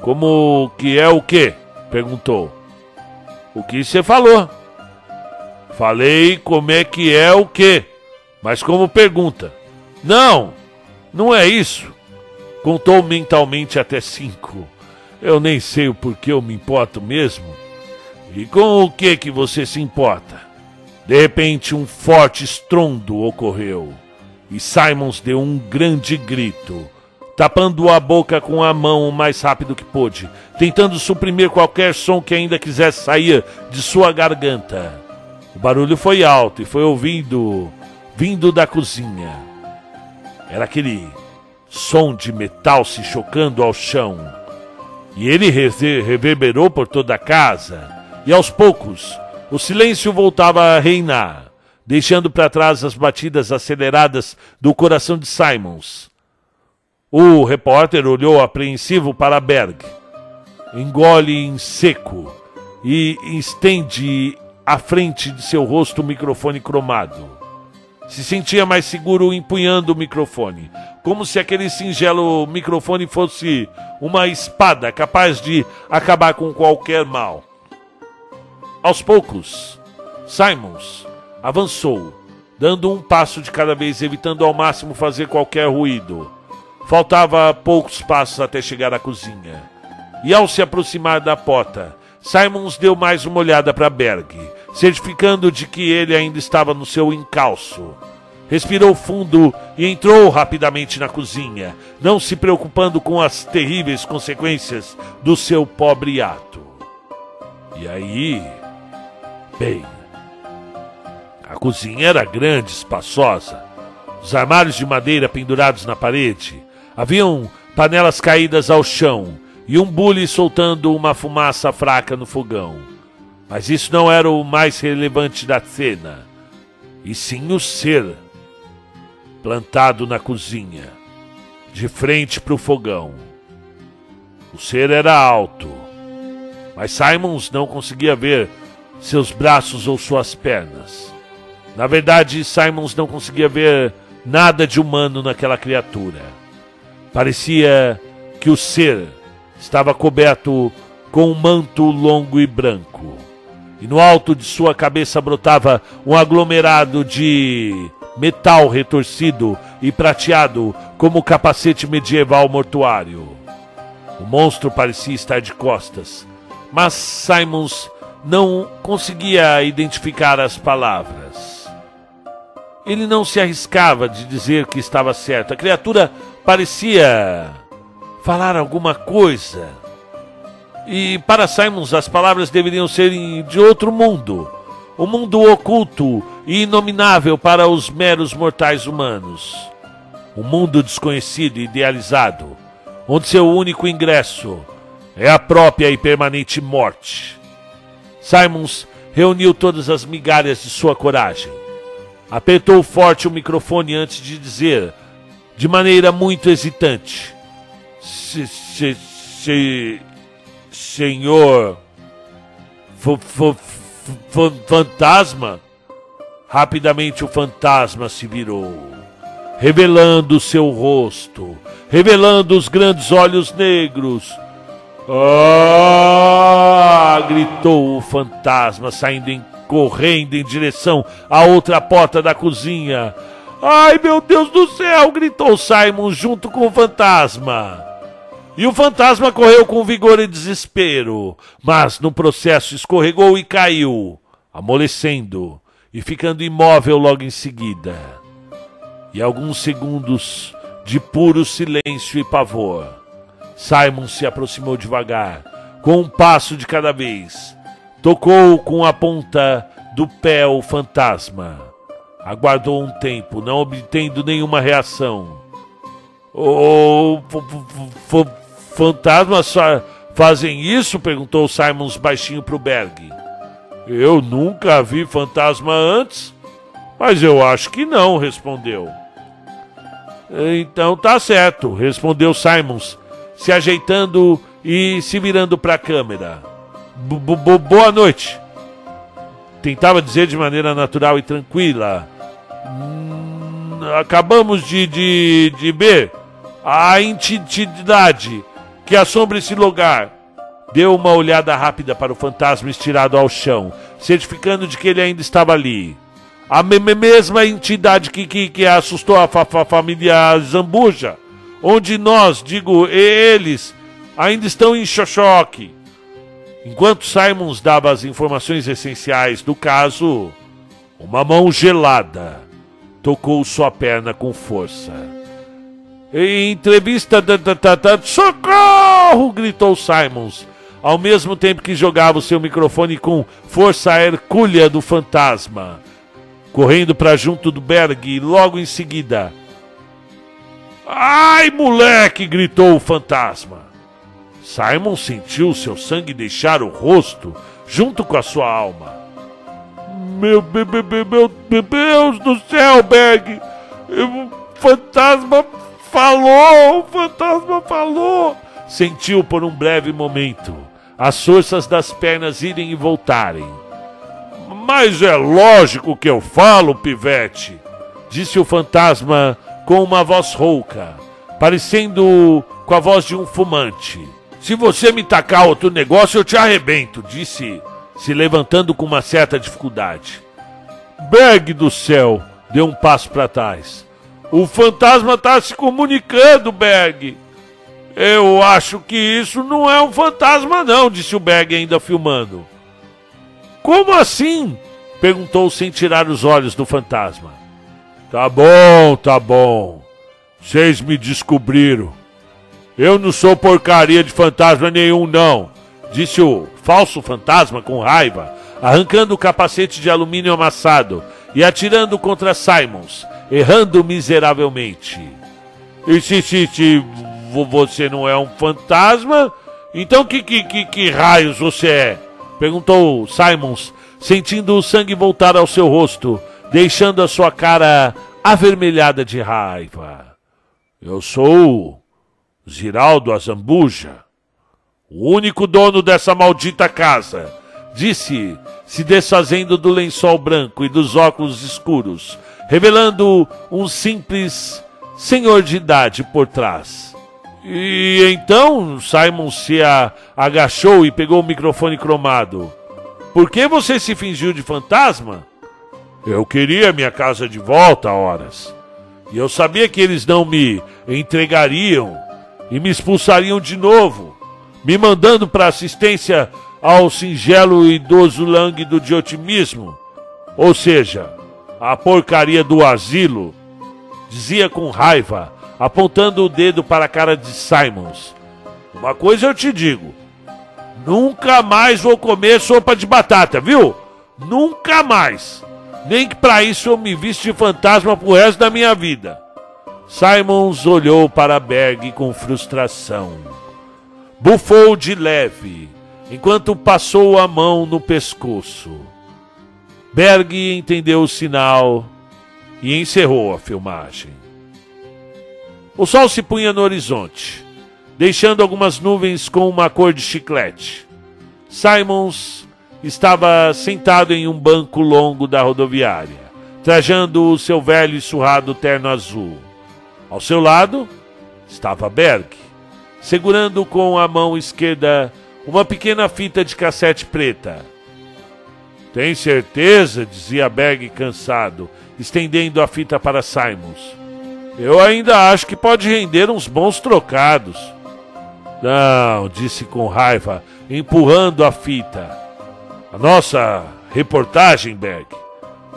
"Como que é o quê?" perguntou. "O que você falou?" "Falei como é que é o quê, mas como pergunta." "Não, não é isso." Contou mentalmente até cinco. "Eu nem sei o porquê eu me importo mesmo." "E com o que que você se importa?" De repente, um forte estrondo ocorreu, e Simons deu um grande grito, tapando a boca com a mão o mais rápido que pôde, tentando suprimir qualquer som que ainda quisesse sair de sua garganta. O barulho foi alto e foi ouvido vindo da cozinha. Era aquele som de metal se chocando ao chão, e ele reverberou por toda a casa. E aos poucos, o silêncio voltava a reinar, deixando para trás as batidas aceleradas do coração de Simons. O repórter olhou apreensivo para Berg, engole em seco e estende à frente de seu rosto o microfone cromado. Se sentia mais seguro empunhando o microfone, como se aquele singelo microfone fosse uma espada capaz de acabar com qualquer mal. Aos poucos, Simons avançou, dando um passo de cada vez, evitando ao máximo fazer qualquer ruído. Faltava poucos passos até chegar à cozinha. E ao se aproximar da porta, Simons deu mais uma olhada para Berg, certificando de que ele ainda estava no seu encalço. Respirou fundo e entrou rapidamente na cozinha, não se preocupando com as terríveis consequências do seu pobre ato. E aí... Bem, a cozinha era grande, espaçosa. Os armários de madeira pendurados na parede, haviam panelas caídas ao chão e um bule soltando uma fumaça fraca no fogão. Mas isso não era o mais relevante da cena, e sim o ser plantado na cozinha, de frente para o fogão. O ser era alto, mas Simons não conseguia ver seus braços ou suas pernas. Na verdade, Simons não conseguia ver nada de humano naquela criatura. Parecia que o ser Estava coberto com um manto longo e branco, e no alto de sua cabeça brotava um aglomerado de metal retorcido e prateado como o capacete medieval mortuário. O monstro parecia estar de costas, mas Simons não conseguia identificar as palavras. Ele não se arriscava de dizer que estava certo. A criatura parecia falar alguma coisa. E para Simons as palavras deveriam ser de outro mundo. Um mundo oculto e inominável para os meros mortais humanos. Um mundo desconhecido e idealizado, onde seu único ingresso é a própria e permanente morte. Simons reuniu todas as migalhas de sua coragem. Apertou forte o microfone antes de dizer, de maneira muito hesitante: se, se, se, Senhor... F, f, f, fantasma? Rapidamente o fantasma se virou, revelando seu rosto, revelando os grandes olhos negros. Ah! Gritou o fantasma, saindo em, correndo em direção à outra porta da cozinha. Ai, meu Deus do céu! Gritou Simon junto com o fantasma. E o fantasma correu com vigor e desespero, mas no processo escorregou e caiu, amolecendo e ficando imóvel logo em seguida. E alguns segundos de puro silêncio e pavor. Simon se aproximou devagar, com um passo de cada vez. Tocou com a ponta do pé o fantasma. Aguardou um tempo, não obtendo nenhuma reação. O fantasmas fazem isso? Perguntou Simons baixinho para o Berg. Eu nunca vi fantasma antes, mas eu acho que não, respondeu. Então tá certo, respondeu Simons, se ajeitando e se virando para a câmera. Boa noite. Tentava dizer de maneira natural e tranquila. Acabamos de, de, de ver a entidade que assombra esse lugar. Deu uma olhada rápida para o fantasma estirado ao chão, certificando de que ele ainda estava ali. A me mesma entidade que, que, que assustou a fa fa família Azambuja, onde nós, digo, eles, ainda estão em choque. Enquanto Simons dava as informações essenciais do caso, uma mão gelada tocou sua perna com força. Em entrevista... Da, da, da, da, socorro! Gritou Simons, ao mesmo tempo que jogava o seu microfone com força hercúlea do fantasma, correndo para junto do Berg e logo em seguida... Ai, moleque! Gritou o fantasma. Simon sentiu seu sangue deixar o rosto junto com a sua alma. Meu, meu, meu, meu, meu Deus do céu, Berg! O fantasma falou! O fantasma falou! Sentiu por um breve momento as forças das pernas irem e voltarem. Mas é lógico que eu falo, pivete! Disse o fantasma com uma voz rouca, parecendo com a voz de um fumante. Se você me tacar outro negócio, eu te arrebento, disse, se levantando com uma certa dificuldade. Berg do céu, deu um passo para trás. O fantasma está se comunicando, Berg. Eu acho que isso não é um fantasma não, disse o Berg ainda filmando. Como assim? Perguntou sem tirar os olhos do fantasma. Tá bom, tá bom. Vocês me descobriram. Eu não sou porcaria de fantasma nenhum, não. Disse o falso fantasma com raiva, arrancando o capacete de alumínio amassado e atirando contra Simons, errando miseravelmente. E se, se, se você não é um fantasma, então que, que, que, que raios você é? Perguntou Simons, sentindo o sangue voltar ao seu rosto, deixando a sua cara avermelhada de raiva. Eu sou o Giraldo Azambuja, o único dono dessa maldita casa, disse, se desfazendo do lençol branco e dos óculos escuros, revelando um simples senhor de idade por trás. E então Simon se a, agachou e pegou o microfone cromado. Por que você se fingiu de fantasma? Eu queria minha casa de volta, horas. E eu sabia que eles não me entregariam e me expulsariam de novo, me mandando para assistência ao singelo e idoso lânguido de otimismo. Ou seja, a porcaria do asilo, dizia com raiva, apontando o dedo para a cara de Simons. Uma coisa eu te digo, nunca mais vou comer sopa de batata, viu? Nunca mais. Nem que para isso eu me viste de fantasma pro resto da minha vida. Simons olhou para Berg com frustração. Bufou de leve, enquanto passou a mão no pescoço. Berg entendeu o sinal e encerrou a filmagem. O sol se punha no horizonte, deixando algumas nuvens com uma cor de chiclete. Simons estava sentado em um banco longo da rodoviária, trajando o seu velho e surrado terno azul. Ao seu lado estava Berg, segurando com a mão esquerda uma pequena fita de cassete preta. — Tem certeza? — dizia Berg cansado, estendendo a fita para Simons. Eu ainda acho que pode render uns bons trocados. Não, disse com raiva, empurrando a fita. A nossa reportagem, Berg,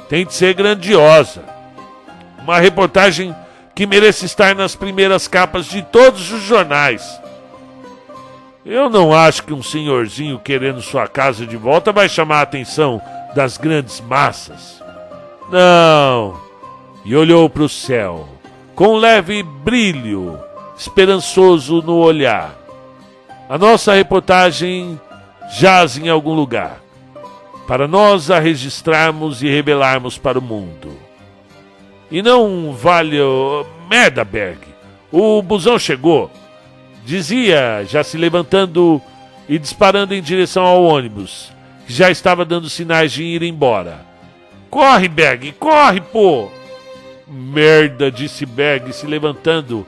tem de ser grandiosa. Uma reportagem que mereça estar nas primeiras capas de todos os jornais. Eu não acho que um senhorzinho querendo sua casa de volta vai chamar a atenção das grandes massas. Não. E olhou para o céu, com um leve brilho esperançoso no olhar. A nossa reportagem jaz em algum lugar, para nós a registrarmos e revelarmos para o mundo. E não vale... Merda, Berg, o busão chegou, dizia, já se levantando e disparando em direção ao ônibus, que já estava dando sinais de ir embora. Corre, Berg, corre, pô! Merda, disse Berg, se levantando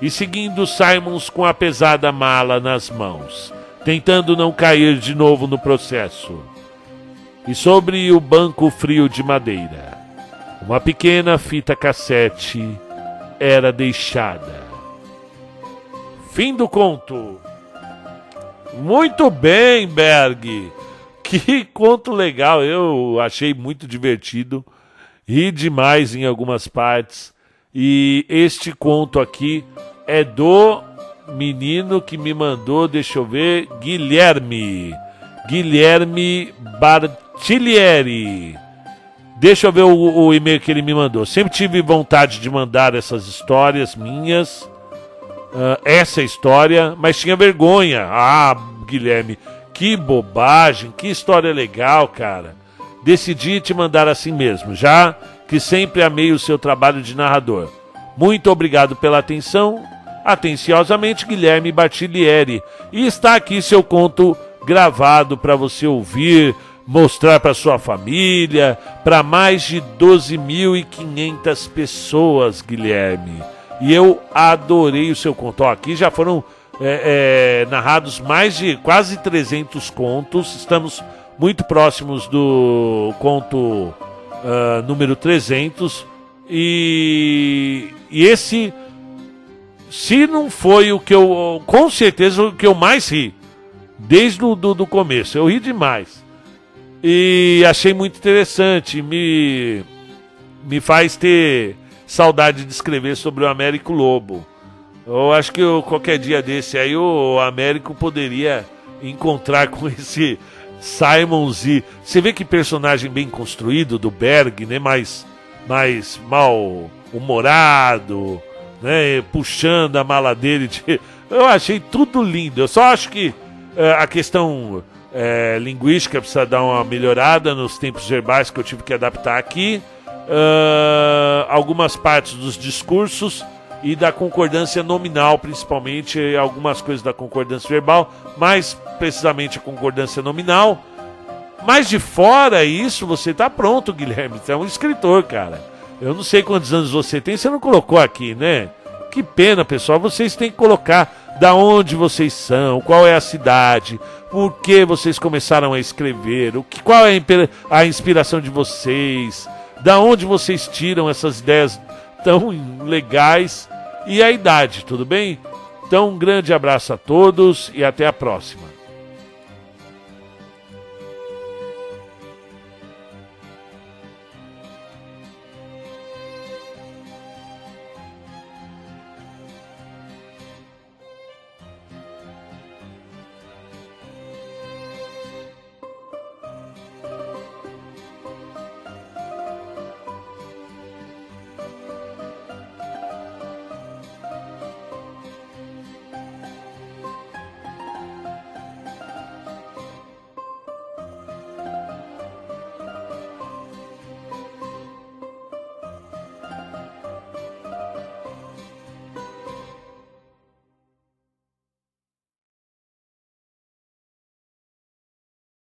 e seguindo Simons com a pesada mala nas mãos, tentando não cair de novo no processo. E sobre o banco frio de madeira, uma pequena fita cassete era deixada. Fim do conto. Muito bem, Berg. Que conto legal, eu achei muito divertido. Ri demais em algumas partes. E este conto aqui é do menino que me mandou, deixa eu ver, Guilherme. Guilherme Bartiglieri. Deixa eu ver o, o e-mail que ele me mandou. Sempre tive vontade de mandar essas histórias minhas, uh, essa história, mas tinha vergonha. Ah, Guilherme, que bobagem, que história legal, cara. Decidi te mandar assim mesmo, já que sempre amei o seu trabalho de narrador. Muito obrigado pela atenção. Atenciosamente, Guilherme Bartiglieri. E está aqui seu conto gravado para você ouvir, mostrar para sua família, para mais de doze mil e quinhentas pessoas, Guilherme. E eu adorei o seu conto. Ó, aqui já foram é, é, narrados mais de quase trezentos contos. Estamos muito próximos do conto uh, número trezentos. E, e esse, se não foi o que eu... Com certeza o que eu mais ri. Desde o do, do começo. Eu ri demais. E achei muito interessante. Me, me faz ter saudade de escrever sobre o Américo Lobo. Eu acho que eu, qualquer dia desse aí o Américo poderia encontrar com esse... Simons e... Você vê que personagem bem construído do Berg, né? Mais, mais mal-humorado, né? Puxando a mala dele. De... Eu achei tudo lindo. Eu só acho que é, a questão é, linguística precisa dar uma melhorada nos tempos verbais que eu tive que adaptar aqui. Uh, algumas partes dos discursos e da concordância nominal, principalmente algumas coisas da concordância verbal, mais precisamente a concordância nominal. Mas de fora isso, você tá pronto, Guilherme. Você é um escritor, cara. Eu não sei quantos anos você tem, você não colocou aqui, né? Que pena, pessoal, vocês têm que colocar da onde vocês são, qual é a cidade, por que vocês começaram a escrever, o que, qual é a inspiração de vocês, da onde vocês tiram essas ideias tão legais e a idade, tudo bem? Então, um grande abraço a todos e até a próxima.